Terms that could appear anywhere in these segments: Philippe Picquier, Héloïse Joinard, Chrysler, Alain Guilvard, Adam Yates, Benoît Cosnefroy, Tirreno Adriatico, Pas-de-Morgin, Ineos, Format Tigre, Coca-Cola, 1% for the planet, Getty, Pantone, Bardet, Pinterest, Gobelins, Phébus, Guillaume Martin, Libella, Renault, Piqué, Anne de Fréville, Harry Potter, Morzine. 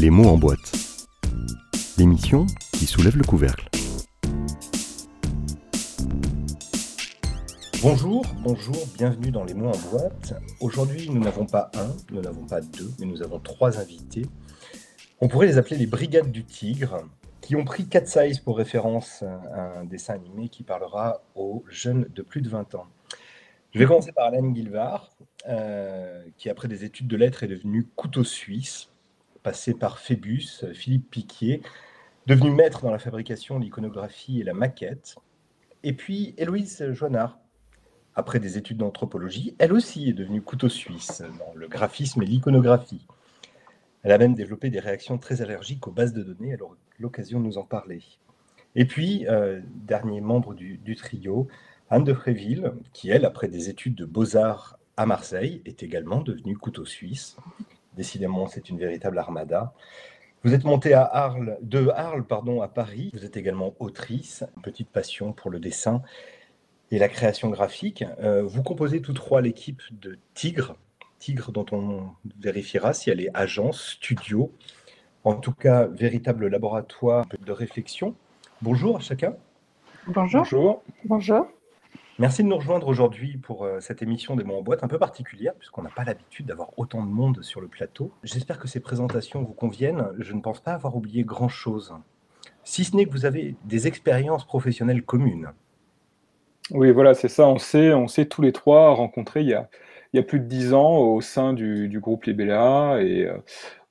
Les mots en boîte. L'émission qui soulève le couvercle. Bonjour, bienvenue dans Les mots en boîte. Aujourd'hui, nous n'avons pas un, nous n'avons pas deux, mais nous avons trois invités. On pourrait les appeler les Brigades du Tigre, qui ont pris Cat Size pour référence à un dessin animé qui parlera aux jeunes de plus de 20 ans. Je vais commencer par Alain Guilvard, qui après des études de lettres est devenu couteau suisse, passé par Phébus, Philippe Picquier, devenu maître dans la fabrication, l'iconographie et la maquette. Et puis Héloïse Joinard, après des études d'anthropologie, elle aussi est devenue couteau suisse dans le graphisme et l'iconographie. Elle a même développé des réactions très allergiques aux bases de données, elle aura l'occasion de nous en parler. Et puis, dernier membre du trio, Anne de Fréville, qui, elle, après des études de beaux-arts à Marseille, est également devenue couteau suisse. Décidément, c'est une véritable armada. Vous êtes montée à Paris. Vous êtes également autrice, une petite passion pour le dessin et la création graphique. Vous composez tous trois l'équipe de Tigre dont on vérifiera si elle est agence, studio, en tout cas, véritable laboratoire de réflexion. Bonjour à chacun. Bonjour. Merci de nous rejoindre aujourd'hui pour cette émission des mots en boîte un peu particulière, puisqu'on n'a pas l'habitude d'avoir autant de monde sur le plateau. J'espère que ces présentations vous conviennent. Je ne pense pas avoir oublié grand-chose, si ce n'est que vous avez des expériences professionnelles communes. Oui, voilà, c'est ça. On s'est tous les trois rencontrés il y a plus de 10 ans au sein du groupe Libella. Et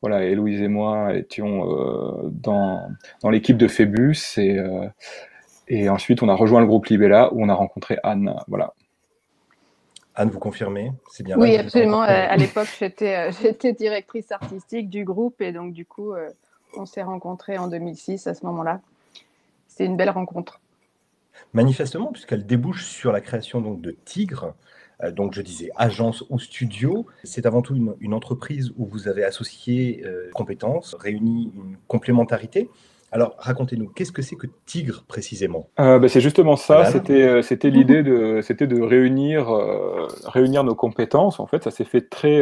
voilà, Héloïse et moi étions dans l'équipe de Phébus et ensuite, on a rejoint le groupe Libella où on a rencontré Anne. Voilà. Anne, vous confirmez ? C'est bien. Oui, absolument. À l'époque, j'étais directrice artistique du groupe et donc, du coup, on s'est rencontrés en 2006 à ce moment-là. C'était une belle rencontre. Manifestement, puisqu'elle débouche sur la création donc, de Tigre, donc je disais agence ou studio. C'est avant tout une entreprise où vous avez associé compétences, réuni une complémentarité. Alors, racontez-nous, qu'est-ce que c'est que Tigre, précisément ? C'est justement ça, voilà. C'était l'idée de réunir nos compétences. En fait, ça s'est fait très,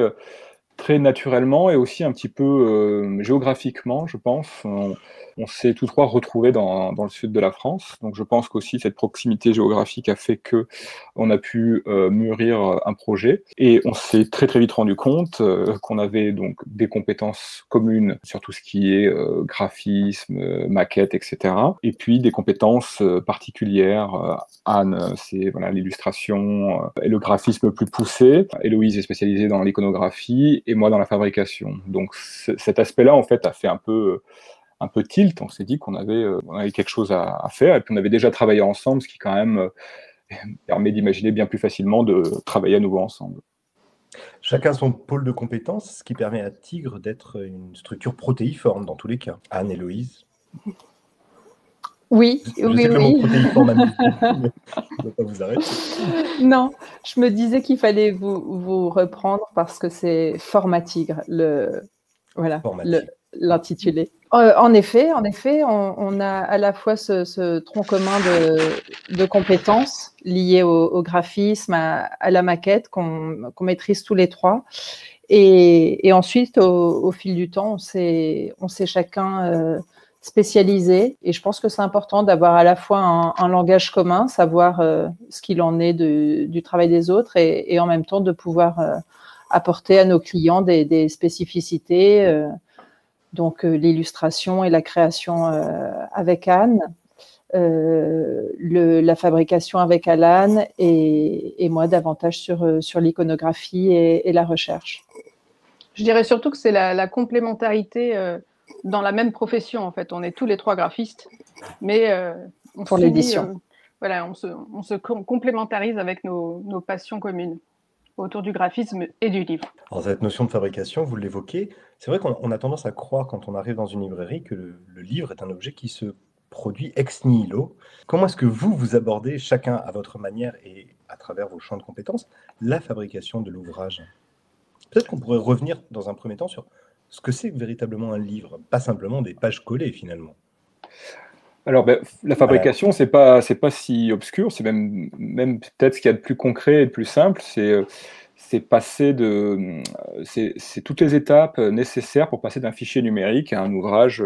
très naturellement et aussi un petit peu géographiquement, je pense. On s'est tous trois retrouvés dans le sud de la France. Donc, je pense qu'aussi, cette proximité géographique a fait qu'on a pu mûrir un projet. Et on s'est très, très vite rendu compte qu'on avait donc des compétences communes sur tout ce qui est graphisme, maquette, etc. Et puis, des compétences particulières. Anne, c'est voilà, l'illustration et le graphisme plus poussé. Héloïse est spécialisée dans l'iconographie et moi dans la fabrication. Donc, cet aspect-là, en fait, a fait un peu tilt, on s'est dit qu'on avait quelque chose à faire, et puis on avait déjà travaillé ensemble, ce qui quand même permet d'imaginer bien plus facilement de travailler à nouveau ensemble. Chacun son pôle de compétences, ce qui permet à Tigre d'être une structure protéiforme dans tous les cas. Anne, Héloïse. Oui. Protéiforme, je ne vais pas vous arrêter. Non, je me disais qu'il fallait vous reprendre parce que c'est Format Tigre, l'intitulé. En effet, on a à la fois ce tronc commun de compétences liées au graphisme, à la maquette qu'on maîtrise tous les trois. Et ensuite, au fil du temps, on s'est chacun spécialisé. Et je pense que c'est important d'avoir à la fois un langage commun, savoir ce qu'il en est du travail des autres et en même temps de pouvoir apporter à nos clients des spécificités. Donc, l'illustration et la création avec Anne, la fabrication avec Alan et moi davantage sur l'iconographie et la recherche. Je dirais surtout que c'est la complémentarité dans la même profession, en fait. On est tous les trois graphistes, mais pour l'édition. On se complémentarise avec nos passions communes autour du graphisme et du livre. Alors, cette notion de fabrication, vous l'évoquez, c'est vrai qu'on a tendance à croire quand on arrive dans une librairie que le livre est un objet qui se produit ex nihilo. Comment est-ce que vous abordez chacun à votre manière et à travers vos champs de compétences la fabrication de l'ouvrage ? Peut-être qu'on pourrait revenir dans un premier temps sur ce que c'est véritablement un livre, pas simplement des pages collées finalement. Alors, la fabrication, c'est pas si obscur, c'est même peut-être ce qu'il y a de plus concret et de plus simple, c'est c'est passer de, c'est toutes les étapes nécessaires pour passer d'un fichier numérique à un ouvrage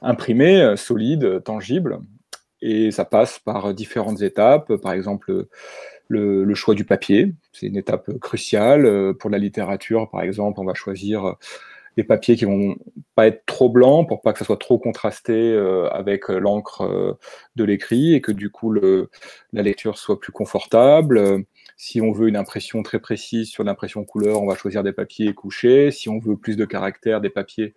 imprimé, solide, tangible. Et ça passe par différentes étapes, par exemple le choix du papier, c'est une étape cruciale. Pour la littérature, par exemple, on va choisir des papiers qui vont pas être trop blancs pour pas que ça soit trop contrasté avec l'encre de l'écrit et que du coup la lecture soit plus confortable. Si on veut une impression très précise sur l'impression couleur, on va choisir des papiers couchés. Si on veut plus de caractères, des papiers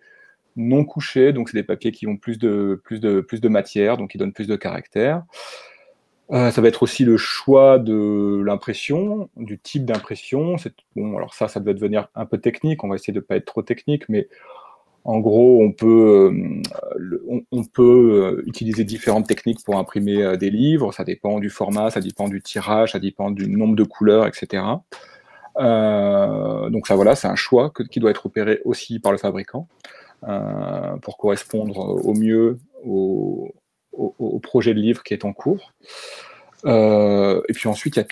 non couchés, donc c'est des papiers qui ont plus de matière, donc qui donnent plus de caractère. Ça va être aussi le choix de l'impression, du type d'impression. Bon, alors ça doit devenir un peu technique, on va essayer de ne pas être trop technique, mais en gros, on peut utiliser différentes techniques pour imprimer des livres, ça dépend du format, ça dépend du tirage, ça dépend du nombre de couleurs, etc. Donc ça, voilà, c'est un choix qui doit être opéré aussi par le fabricant pour correspondre au mieux au projet de livre qui est en cours. Et puis ensuite, il y a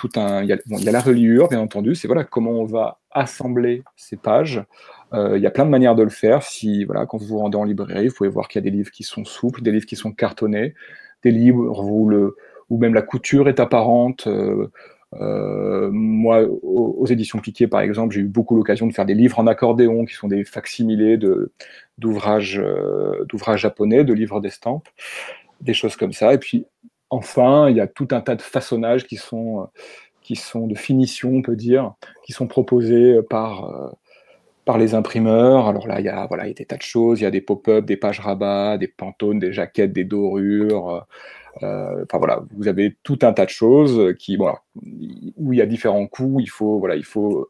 la reliure, bien entendu, c'est voilà, comment on va assembler ces pages. Il y a plein de manières de le faire. Si, voilà, quand vous vous rendez en librairie, vous pouvez voir qu'il y a des livres qui sont souples, des livres qui sont cartonnés, des livres où même la couture est apparente. Moi, aux éditions Piqué, par exemple, j'ai eu beaucoup l'occasion de faire des livres en accordéon, qui sont des facsimilés d'ouvrages japonais, de livres d'estampes, des choses comme ça. Et puis, enfin, il y a tout un tas de façonnages qui sont de finition, on peut dire, qui sont proposés par les imprimeurs. Alors là, il y a des tas de choses. Il y a des pop-up, des pages rabats, des pantone, des jaquettes, des dorures. Enfin voilà, vous avez tout un tas de choses qui, bon, alors, où il y a différents coûts. Il faut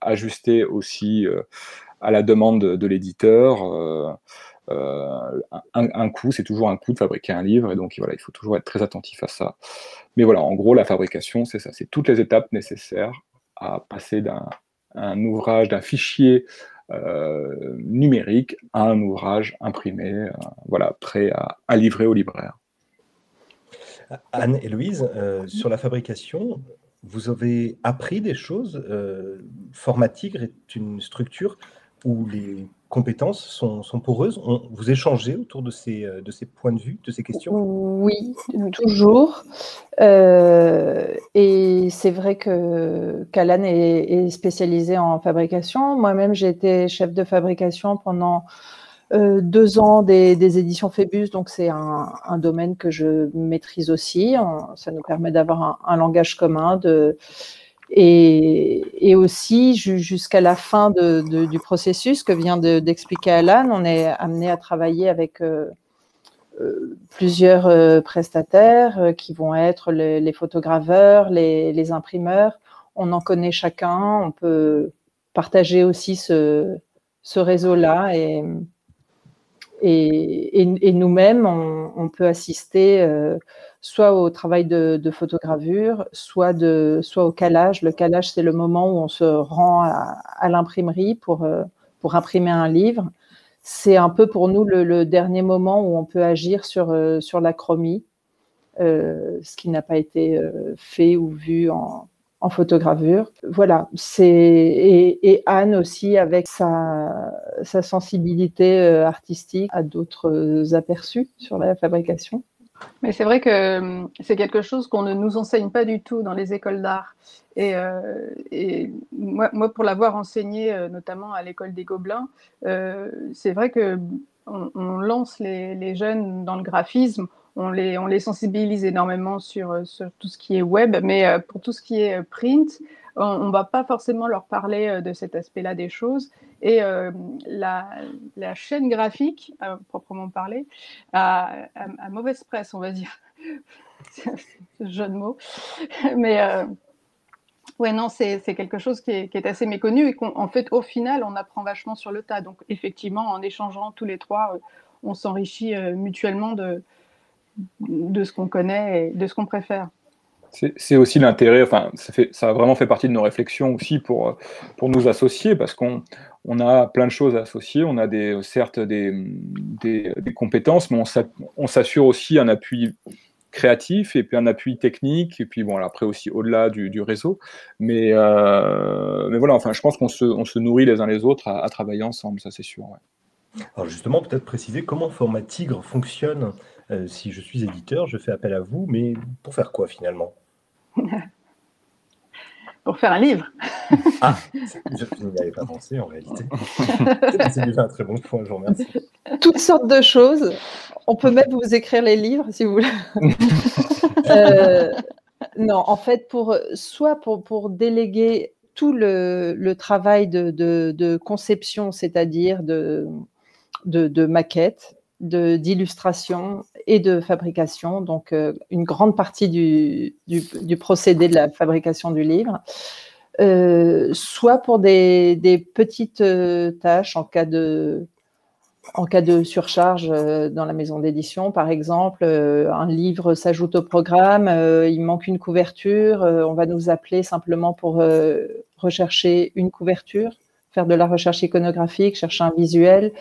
ajuster aussi à la demande de l'éditeur. Un coût, c'est toujours un coût de fabriquer un livre, et donc voilà, il faut toujours être très attentif à ça. Mais voilà, en gros, la fabrication, c'est ça, c'est toutes les étapes nécessaires à passer d'un ouvrage, d'un fichier numérique à un ouvrage imprimé, voilà, prêt à livrer au libraire. Anne et Louise, sur la fabrication, vous avez appris des choses. Format Tigre est une structure où les compétences sont poreuses. Vous échangez autour de ces points de vue, de ces questions? Oui, toujours. Et c'est vrai qu'Alan est spécialisé en fabrication. Moi-même, j'ai été chef de fabrication pendant 2 ans des éditions Phébus, donc c'est un domaine que je maîtrise aussi. Ça nous permet d'avoir un langage commun, et aussi, jusqu'à la fin du processus que vient d'expliquer Alan, on est amené à travailler avec plusieurs prestataires qui vont être les photograveurs, les imprimeurs. On en connaît chacun, on peut partager aussi ce réseau-là et nous-mêmes, on peut assister soit au travail de photogravure, soit au calage. Le calage, c'est le moment où on se rend à l'imprimerie pour imprimer un livre. C'est un peu pour nous le dernier moment où on peut agir sur la chromie, ce qui n'a pas été fait ou vu en photogravure. Voilà, et Anne aussi, avec sa sensibilité artistique, a d'autres aperçus sur la fabrication. Mais c'est vrai que c'est quelque chose qu'on ne nous enseigne pas du tout dans les écoles d'art. Et moi, pour l'avoir enseigné notamment à l'école des Gobelins, c'est vrai qu'on lance les jeunes dans le graphisme. On les sensibilise énormément sur tout ce qui est web, mais pour tout ce qui est print, on ne va pas forcément leur parler de cet aspect-là des choses. Et la chaîne graphique, à proprement parler, à mauvaise presse, on va dire. C'est un jeu de mots. Mais c'est quelque chose qui est assez méconnu et qu'en fait, au final, on apprend vachement sur le tas. Donc, effectivement, en échangeant tous les trois, on s'enrichit mutuellement de ce qu'on connaît et de ce qu'on préfère. C'est aussi l'intérêt, enfin, ça a vraiment fait partie de nos réflexions aussi pour nous associer, parce qu'on a plein de choses à associer, on a certes des compétences, mais on s'assure aussi un appui créatif et puis un appui technique et puis bon après aussi au-delà du réseau mais voilà enfin je pense qu'on se nourrit les uns les autres à travailler ensemble, ça c'est sûr, ouais. Alors justement peut-être préciser comment Format Tigre fonctionne, si je suis éditeur je fais appel à vous mais pour faire quoi finalement? Pour faire un livre. Ah, je n'y avais pas pensé en réalité. C'est déjà un très bon point, je vous remercie. Toutes sortes de choses. On peut même vous écrire les livres si vous voulez. Non, en fait, pour déléguer tout le travail de conception, c'est-à-dire de maquette, d'illustration et de fabrication, donc une grande partie du procédé de la fabrication du livre, soit pour des petites tâches en cas de surcharge dans la maison d'édition, par exemple, un livre s'ajoute au programme, il manque une couverture, on va nous appeler simplement pour rechercher une couverture, faire de la recherche iconographique, chercher un visuel,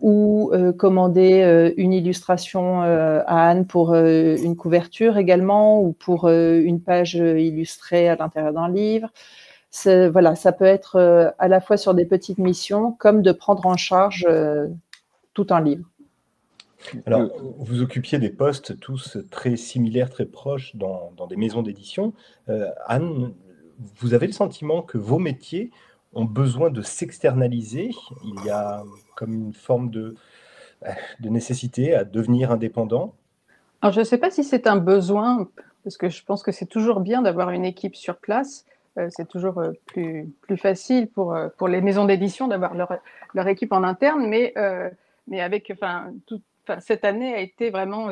ou commander une illustration à Anne pour une couverture également, ou pour une page illustrée à l'intérieur d'un livre. Voilà, ça peut être à la fois sur des petites missions, comme de prendre en charge tout un livre. Alors, vous occupiez des postes tous très similaires, très proches dans des maisons d'édition. Anne, vous avez le sentiment que vos métiers ont besoin de s'externaliser, il y a comme une forme de nécessité à devenir indépendant? Alors, je ne sais pas si c'est un besoin, parce que je pense que c'est toujours bien d'avoir une équipe sur place, c'est toujours plus facile pour les maisons d'édition d'avoir leur équipe en interne, mais avec, enfin, cette année a été vraiment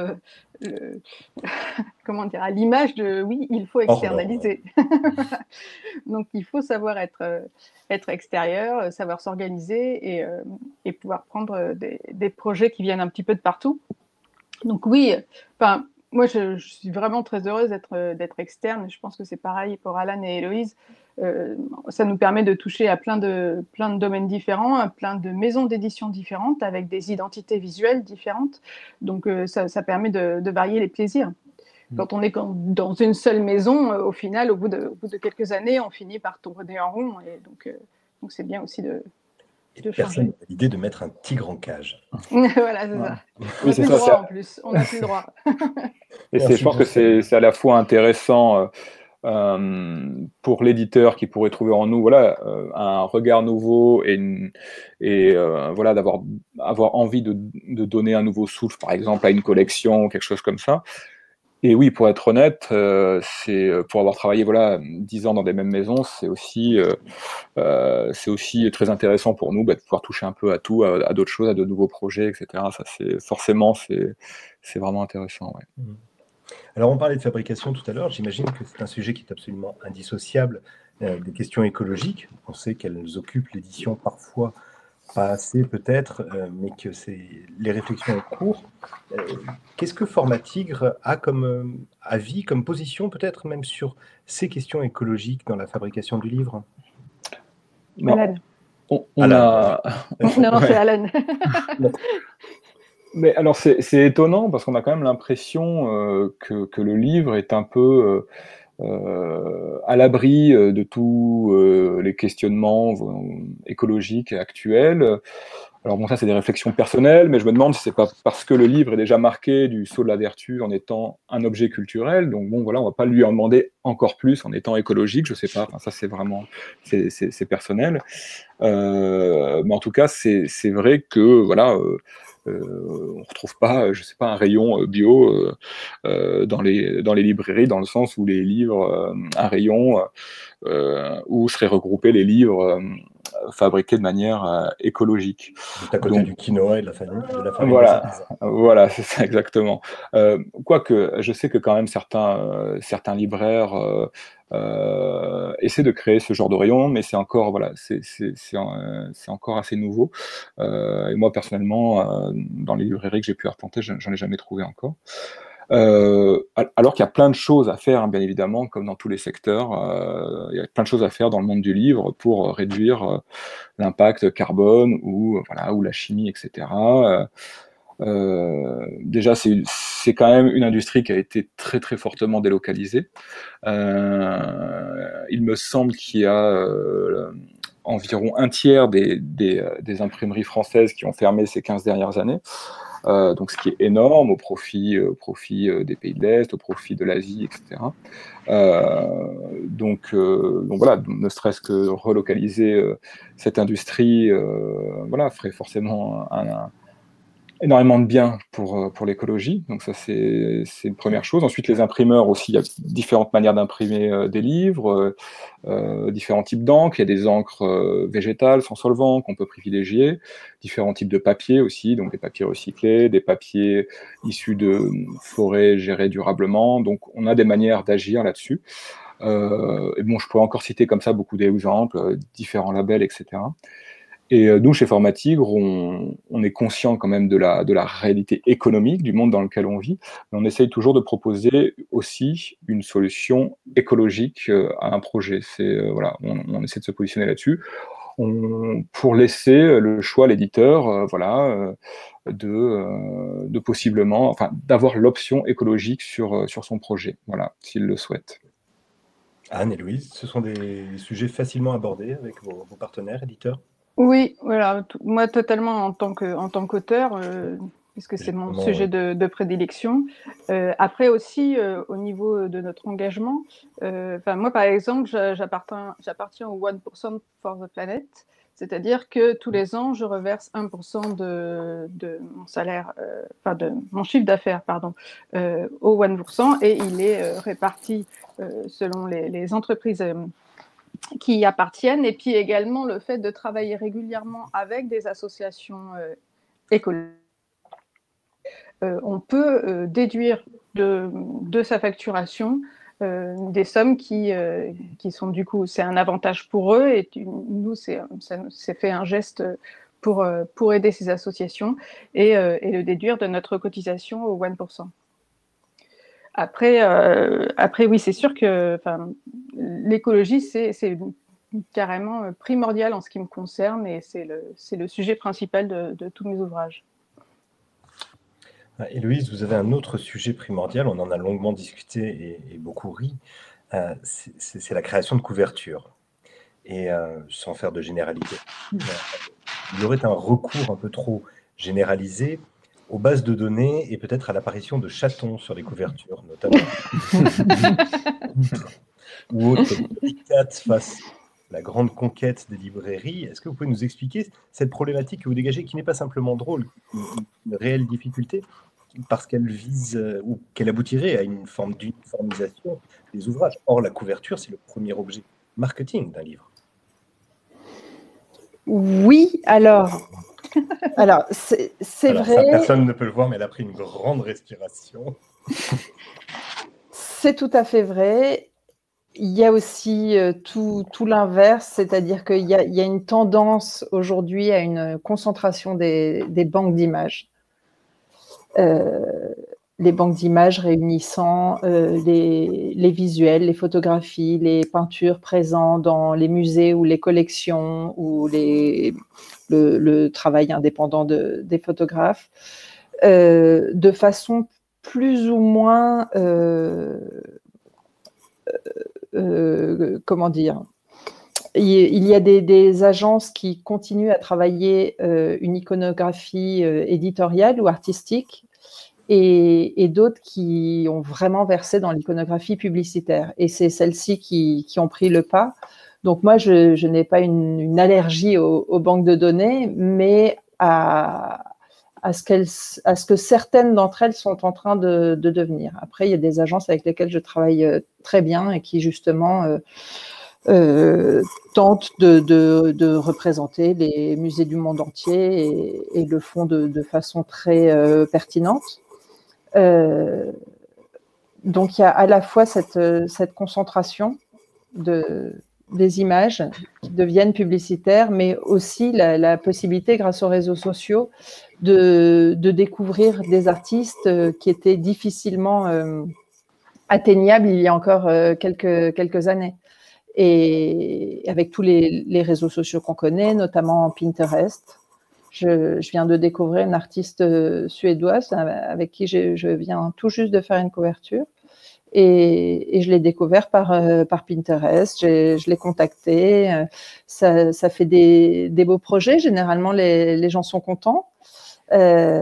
comment dire, à l'image de oui, il faut externaliser. Donc il faut savoir être extérieur, savoir s'organiser et pouvoir prendre des projets qui viennent un petit peu de partout. Donc oui, enfin moi je suis vraiment très heureuse d'être externe. Je pense que c'est pareil pour Alan et Héloïse. Ça nous permet de toucher à plein de domaines différents, à plein de maisons d'édition différentes, avec des identités visuelles différentes. Donc, ça permet de varier les plaisirs. Quand on est dans une seule maison, au final, au bout de quelques années, on finit par tourner en rond. Et donc c'est bien aussi de personne n'a l'idée de mettre un tigre en cage. Voilà, c'est ça. Oui, c'est ça. Droit, en plus. On n'a plus le droit. Et je pense que c'est à la fois intéressant... pour l'éditeur qui pourrait trouver en nous voilà un regard nouveau et voilà avoir envie de donner un nouveau souffle par exemple à une collection ou quelque chose comme ça. Et oui, pour être honnête, c'est pour avoir travaillé voilà 10 ans dans des mêmes maisons, c'est aussi très intéressant pour nous de pouvoir toucher un peu à tout, à d'autres choses, à de nouveaux projets, etc. Ça c'est vraiment intéressant, ouais. Alors, on parlait de fabrication tout à l'heure. J'imagine que c'est un sujet qui est absolument indissociable des questions écologiques. On sait qu'elles nous occupent l'édition parfois pas assez peut-être, mais que les réflexions en cours. Qu'est-ce que Format Tigre a comme avis, comme position peut-être même sur ces questions écologiques dans la fabrication du livre? Alan. Non, c'est Alan. Mais alors c'est étonnant parce qu'on a quand même l'impression que le livre est un peu à l'abri de tous les questionnements écologiques actuels. Alors bon, ça c'est des réflexions personnelles, mais je me demande si c'est pas parce que le livre est déjà marqué du sceau de la vertu en étant un objet culturel. Donc bon, voilà, on va pas lui en demander encore plus en étant écologique. Je sais pas. Enfin, ça c'est vraiment c'est personnel. Mais en tout cas, c'est vrai que voilà. On ne retrouve pas, je sais pas, un rayon bio dans les librairies, dans le sens où les livres, un rayon où seraient regroupés les livres fabriqués de manière écologique. C'est à côté du quinoa et de la famille. Voilà, c'est ça exactement. Quoique, je sais que quand même certains libraires essaient de créer ce genre de rayon, mais c'est encore c'est encore assez nouveau. Et moi personnellement, dans les librairies que j'ai pu arpenter, j'en ai jamais trouvé encore. Alors qu'il y a plein de choses à faire, hein, bien évidemment, comme dans tous les secteurs, il y a plein de choses à faire dans le monde du livre pour réduire l'impact carbone ou la chimie, etc. Déjà, c'est quand même une industrie qui a été très très fortement délocalisée. Il me semble qu'il y a environ un tiers des imprimeries françaises qui ont fermé ces 15 dernières années. Donc, ce qui est énorme au profit des pays de l'Est, au profit de l'Asie, etc. Donc voilà, ne serait-ce que relocaliser cette industrie, voilà, ferait forcément énormément de bien pour l'écologie. Donc ça, c'est une première chose. Ensuite, les imprimeurs aussi, il y a différentes manières d'imprimer des livres, différents types d'encres. Il y a des encres végétales, sans solvant, qu'on peut privilégier. Différents types de papier aussi, donc des papiers recyclés, des papiers issus de forêts gérées durablement. Donc on a des manières d'agir là-dessus. Et bon, je pourrais encore citer comme ça beaucoup d'exemples, différents labels, etc. Et nous, chez Format Tigre, on est conscient quand même de la réalité économique du monde dans lequel on vit. Mais on essaye toujours de proposer aussi une solution écologique à un projet. Voilà, on essaie de se positionner là-dessus. Pour laisser le choix à l'éditeur, de possiblement, enfin, d'avoir l'option écologique sur son projet, voilà, s'il le souhaite. Anne et Louise, ce sont des sujets facilement abordés avec vos partenaires éditeurs? Oui, voilà, moi totalement en tant qu'auteur, puisque c'est mon sujet de prédilection. Après aussi, au niveau de notre engagement, moi par exemple, j'appartiens au 1% for the planet, c'est-à-dire que tous les ans, je reverse 1% de mon salaire, de mon chiffre d'affaires, au 1%, et il est réparti selon les entreprises qui y appartiennent, et puis également le fait de travailler régulièrement avec des associations écologiques. On peut déduire de sa facturation des sommes qui sont, du coup, c'est un avantage pour eux, et nous, c'est fait un geste pour aider ces associations et le déduire de notre cotisation au 1%. Après, oui, c'est sûr que l'écologie, c'est carrément primordial en ce qui me concerne, et c'est le sujet principal de tous mes ouvrages. Héloïse, vous avez un autre sujet primordial, on en a longuement discuté et beaucoup ri, c'est la création de couvertures. Et sans faire de généralité, il y aurait un recours un peu trop généralisé aux bases de données et peut-être à l'apparition de chatons sur les couvertures, notamment. Ou autres cats face à la grande conquête des librairies. Est-ce que vous pouvez nous expliquer cette problématique que vous dégagez, qui n'est pas simplement drôle, une réelle difficulté, parce qu'elle vise ou qu'elle aboutirait à une forme d'uniformisation des ouvrages? Or, la couverture, c'est le premier objet marketing d'un livre. Oui, alors... Alors, c'est vrai. Ça, personne ne peut le voir, mais elle a pris une grande respiration. C'est tout à fait vrai. Il y a aussi tout l'inverse, c'est-à-dire qu'il y a une tendance aujourd'hui à une concentration des banques d'images. Les banques d'images réunissant les visuels, les photographies, les peintures présentes dans les musées ou les collections ou le travail indépendant des photographes, de façon plus ou moins, comment dire, il y a des agences qui continuent à travailler une iconographie éditoriale ou artistique, et d'autres qui ont vraiment versé dans l'iconographie publicitaire. Et c'est celles-ci qui ont pris le pas. Donc moi, je n'ai pas une allergie aux banques de données, mais à ce que certaines d'entre elles sont en train de devenir. Après, il y a des agences avec lesquelles je travaille très bien et qui, justement, tentent de représenter les musées du monde entier et le font de façon très pertinente. Donc, il y a à la fois cette concentration des images qui deviennent publicitaires, mais aussi la possibilité, grâce aux réseaux sociaux, de découvrir des artistes qui étaient difficilement atteignables il y a encore quelques années. Et avec tous les réseaux sociaux qu'on connaît, notamment Pinterest, Je viens de découvrir une artiste suédoise avec qui je viens tout juste de faire une couverture. Et je l'ai découvert par Pinterest, je l'ai contacté, ça fait des beaux projets, généralement les gens sont contents, et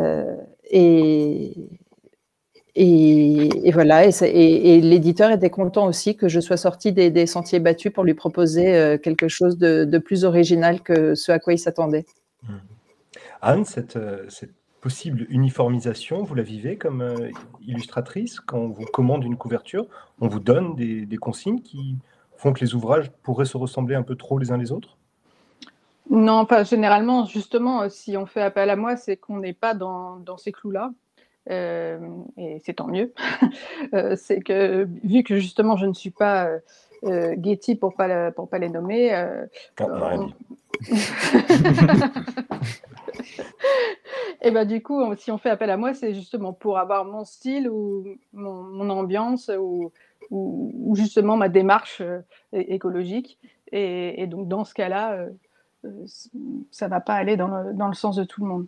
voilà, et l'éditeur était content aussi que je sois sortie des sentiers battus pour lui proposer quelque chose de plus original que ce à quoi il s'attendait. Anne, cette possible uniformisation, vous la vivez comme illustratrice? Quand on vous commande une couverture, on vous donne des consignes qui font que les ouvrages pourraient se ressembler un peu trop les uns les autres? Non, pas généralement. Justement, si on fait appel à moi, c'est qu'on n'est pas dans ces clous-là. Et c'est tant mieux. C'est que, vu que justement, je ne suis pas Getty pour pas les nommer. Et ben du coup, si on fait appel à moi, c'est justement pour avoir mon style ou mon ambiance ou justement ma démarche écologique. Et donc dans ce cas-là, ça ne va pas aller dans le sens de tout le monde.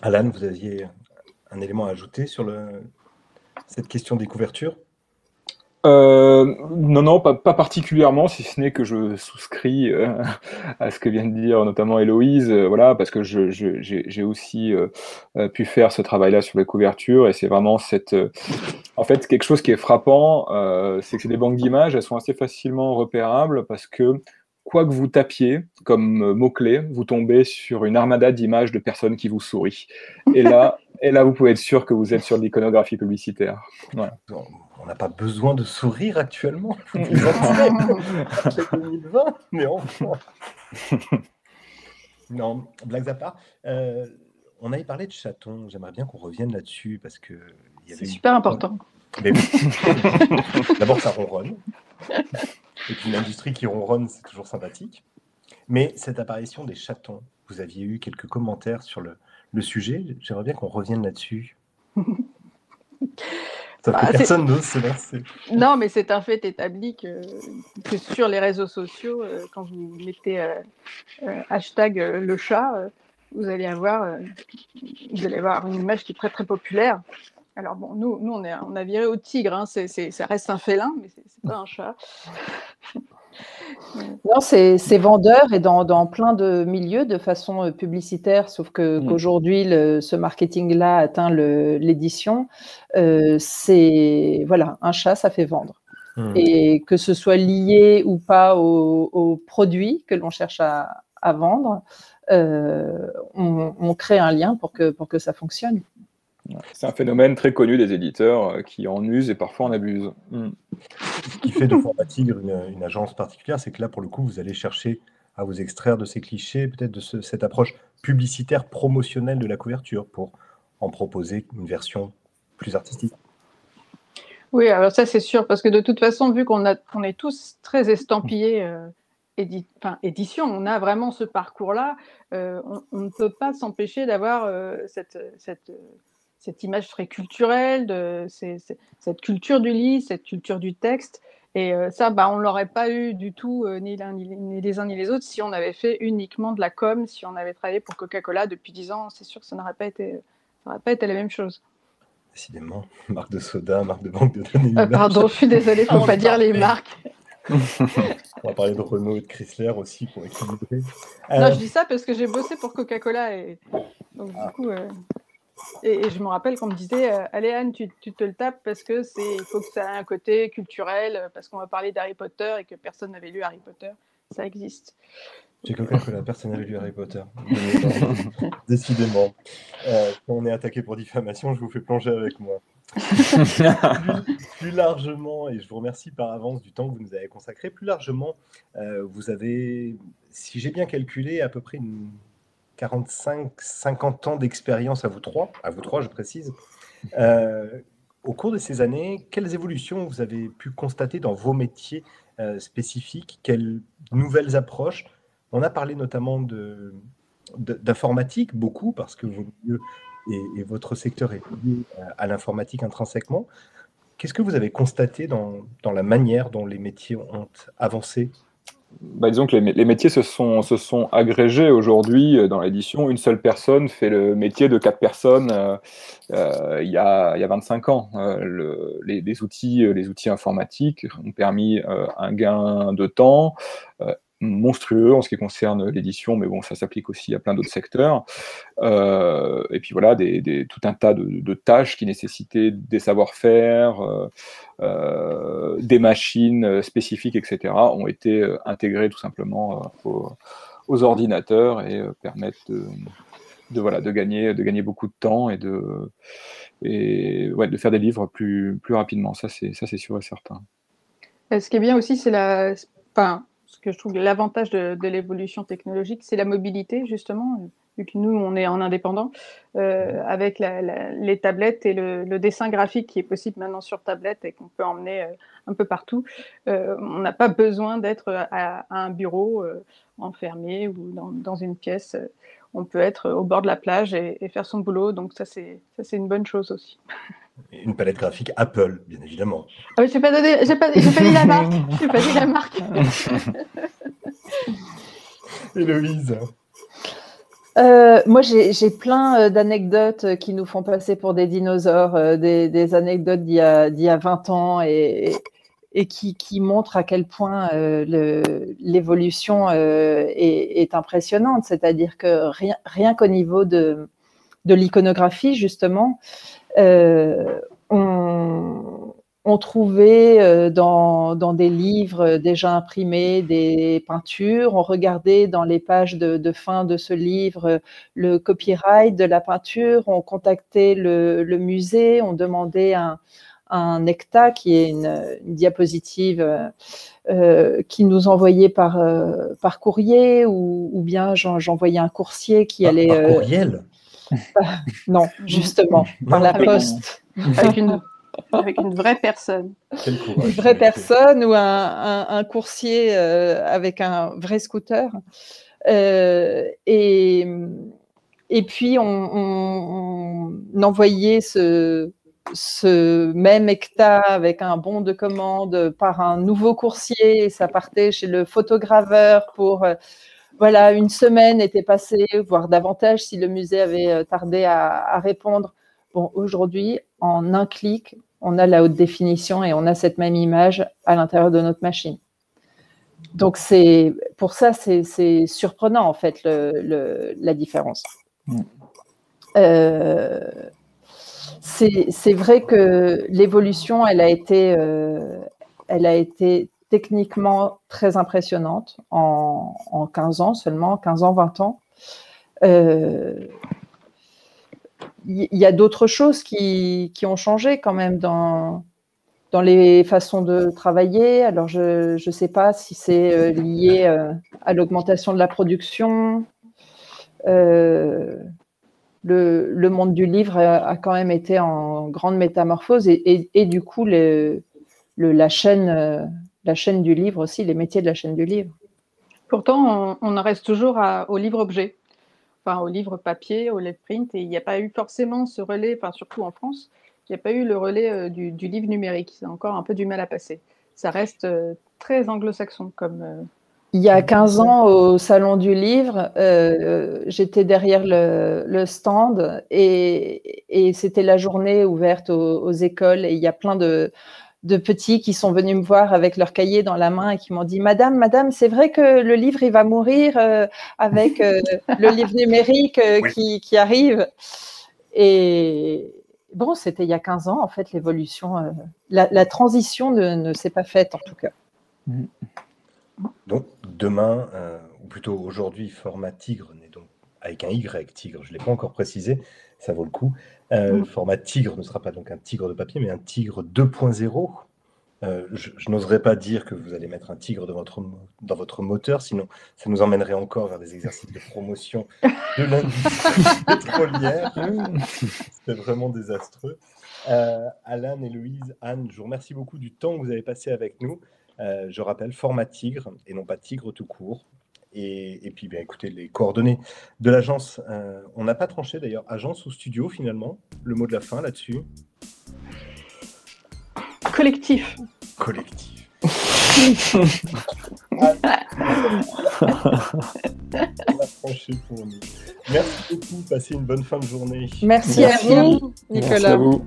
Alain, vous aviez un élément à ajouter sur cette question des couvertures? Non, pas particulièrement, si ce n'est que je souscris à ce que vient de dire notamment Héloïse, voilà, parce que j'ai aussi pu faire ce travail-là sur les couvertures, et c'est vraiment en fait, quelque chose qui est frappant, c'est que les banques d'images, elles sont assez facilement repérables, parce que quoi que vous tapiez comme mot-clé, vous tombez sur une armada d'images de personnes qui vous sourient. Et là, vous pouvez être sûr que vous êtes sur de l'iconographie publicitaire. Voilà. On n'a pas besoin de sourire actuellement. C'est 2020, mais enfin. Non, blagues à part. On avait parlé de chatons. J'aimerais bien qu'on revienne là-dessus parce que c'est super important. Mais d'abord, ça ronronne. Et puis une industrie qui ronronne, c'est toujours sympathique. Mais cette apparition des chatons, vous aviez eu quelques commentaires sur le sujet. J'aimerais bien qu'on revienne là-dessus. Sauf que personne n'ose se lancer. Non, mais c'est un fait établi que sur les réseaux sociaux, quand vous mettez hashtag le chat, vous allez avoir une image qui est très, très populaire. Alors bon, nous on a viré au tigre, hein. Ça reste un félin, mais c'est pas un chat. Non, c'est vendeur et dans plein de milieux de façon publicitaire, sauf qu'aujourd'hui ce marketing-là atteint l'édition. C'est voilà, un chat, ça fait vendre. Et que ce soit lié ou pas au produit que l'on cherche à vendre, on crée un lien pour que ça fonctionne. C'est un phénomène très connu des éditeurs qui en usent et parfois en abusent. Ce qui fait de Format Tigre une agence particulière, c'est que là, pour le coup, vous allez chercher à vous extraire de ces clichés, peut-être de cette approche publicitaire promotionnelle de la couverture pour en proposer une version plus artistique. Oui, alors ça, c'est sûr, parce que de toute façon, vu qu'on est tous très estampillés édition, on a vraiment ce parcours-là, on ne peut pas s'empêcher d'avoir cette image très culturelle, cette culture du lit, cette culture du texte. Et ça, on ne l'aurait pas eu du tout, ni les uns ni les autres, si on avait fait uniquement de la com, si on avait travaillé pour Coca-Cola depuis 10 ans. C'est sûr que ça n'aurait pas été la même chose. Décidément, marque de soda, marque de banque de données. Pardon, je suis désolée, il ne faut pas dire les marques. On va parler de Renault et de Chrysler aussi pour équilibrer. Non, je dis ça parce que j'ai bossé pour Coca-Cola. Et donc, du coup... Et je me rappelle qu'on me disait « Allez Anne, tu te le tapes parce que il faut que ça ait un côté culturel, parce qu'on va parler d'Harry Potter et que personne n'avait lu Harry Potter. » Ça existe. J'ai quelqu'un que la personne n'avait lu Harry Potter. Décidément. Quand on est attaqué pour diffamation, je vous fais plonger avec moi. Plus largement, et je vous remercie par avance du temps que vous nous avez consacré, plus largement, vous avez, si j'ai bien calculé, à peu près 45-50 ans d'expérience à vous trois je précise. Au cours de ces années, quelles évolutions vous avez pu constater dans vos métiers spécifiques? Quelles nouvelles approches? On a parlé notamment d'informatique, beaucoup, parce que vos milieux et votre secteur est lié à l'informatique intrinsèquement. Qu'est-ce que vous avez constaté dans la manière dont les métiers ont avancé bah, disons que les métiers se sont agrégés aujourd'hui dans l'édition. Une seule personne fait le métier de 4 personnes il y a 25 ans. Les outils informatiques ont permis un gain de temps monstrueux en ce qui concerne l'édition, mais bon, ça s'applique aussi à plein d'autres secteurs. Et puis voilà, tout un tas de tâches qui nécessitaient des savoir-faire, des machines spécifiques, etc., ont été intégrées tout simplement aux ordinateurs et permettent de gagner beaucoup de temps et de faire des livres plus rapidement. Ça c'est sûr et certain. Ce qui est bien aussi, c'est ce que je trouve l'avantage de l'évolution technologique, c'est la mobilité, justement, vu que nous, on est en indépendant, avec les tablettes et le dessin graphique qui est possible maintenant sur tablette et qu'on peut emmener un peu partout. On n'a pas besoin d'être à un bureau enfermé ou dans une pièce. On peut être au bord de la plage et faire son boulot, donc ça c'est une bonne chose aussi. Une palette graphique Apple, bien évidemment. Ah oui, j'ai pas dit la marque. J'ai pas dit la marque. Héloïse. Moi, j'ai plein d'anecdotes qui nous font passer pour des dinosaures, des anecdotes d'il y a 20 ans et qui montrent à quel point l'évolution est impressionnante. C'est-à-dire que rien qu'au niveau de l'iconographie, justement, on trouvait dans des livres déjà imprimés des peintures, on regardait dans les pages de fin de ce livre le copyright de la peinture, on contactait le musée, on demandait un ECTA qui est une diapositive qui nous envoyait par courrier ou bien j'envoyais un coursier qui allait… Par courriel ? Non, justement, par la poste. Avec une vraie personne. Quel courage, une vraie personne ou un coursier avec un vrai scooter. Et puis, on envoyait ce même ECTA avec un bon de commande par un nouveau coursier. Et ça partait chez le photograveur pour… Voilà, une semaine était passée, voire davantage, si le musée avait tardé à répondre. Bon, aujourd'hui, en un clic, on a la haute définition et on a cette même image à l'intérieur de notre machine. Donc, c'est surprenant, en fait, la différence. C'est vrai que l'évolution, elle a été techniquement très impressionnante en 15 ans seulement, 15 ans, 20 ans. Il y a d'autres choses qui ont changé quand même dans les façons de travailler. Alors, je ne sais pas si c'est lié à l'augmentation de la production. Le monde du livre a quand même été en grande métamorphose et du coup, la chaîne... La chaîne du livre aussi, les métiers de la chaîne du livre. Pourtant, on en reste toujours au livre-objet, enfin, au livre-papier, au livre-print, et il n'y a pas eu forcément ce relais, enfin, surtout en France, il n'y a pas eu le relais du livre numérique. C'est encore un peu du mal à passer. Ça reste très anglo-saxon comme… Il y a 15 ans, au Salon du Livre, j'étais derrière le stand et c'était la journée ouverte aux écoles et il y a plein de petits qui sont venus me voir avec leur cahier dans la main et qui m'ont dit « Madame, c'est vrai que le livre, il va mourir avec le livre numérique oui. qui arrive. » Et bon, c'était il y a 15 ans, en fait, l'évolution, la transition ne s'est pas faite, en tout cas. Donc, demain, ou plutôt aujourd'hui, Format Tigre, donc, avec un Y, Tigre, je ne l'ai pas encore précisé, ça vaut le coup. Format Tigre ne sera pas donc un tigre de papier, mais un tigre 2.0. Je n'oserais pas dire que vous allez mettre un tigre dans votre moteur, sinon ça nous emmènerait encore vers des exercices de promotion de l'industrie pétrolière. C'est vraiment désastreux. Alain, Héloïse, Anne, je vous remercie beaucoup du temps que vous avez passé avec nous. Je rappelle, Format Tigre, et non pas tigre tout court. Et puis, bien, écoutez, les coordonnées de l'agence, on n'a pas tranché d'ailleurs, agence ou studio finalement, le mot de la fin là-dessus. Collectif. Collectif. Anne, Pour nous. Merci beaucoup, passez une bonne fin de journée. Merci à vous, Nicolas. Merci à vous.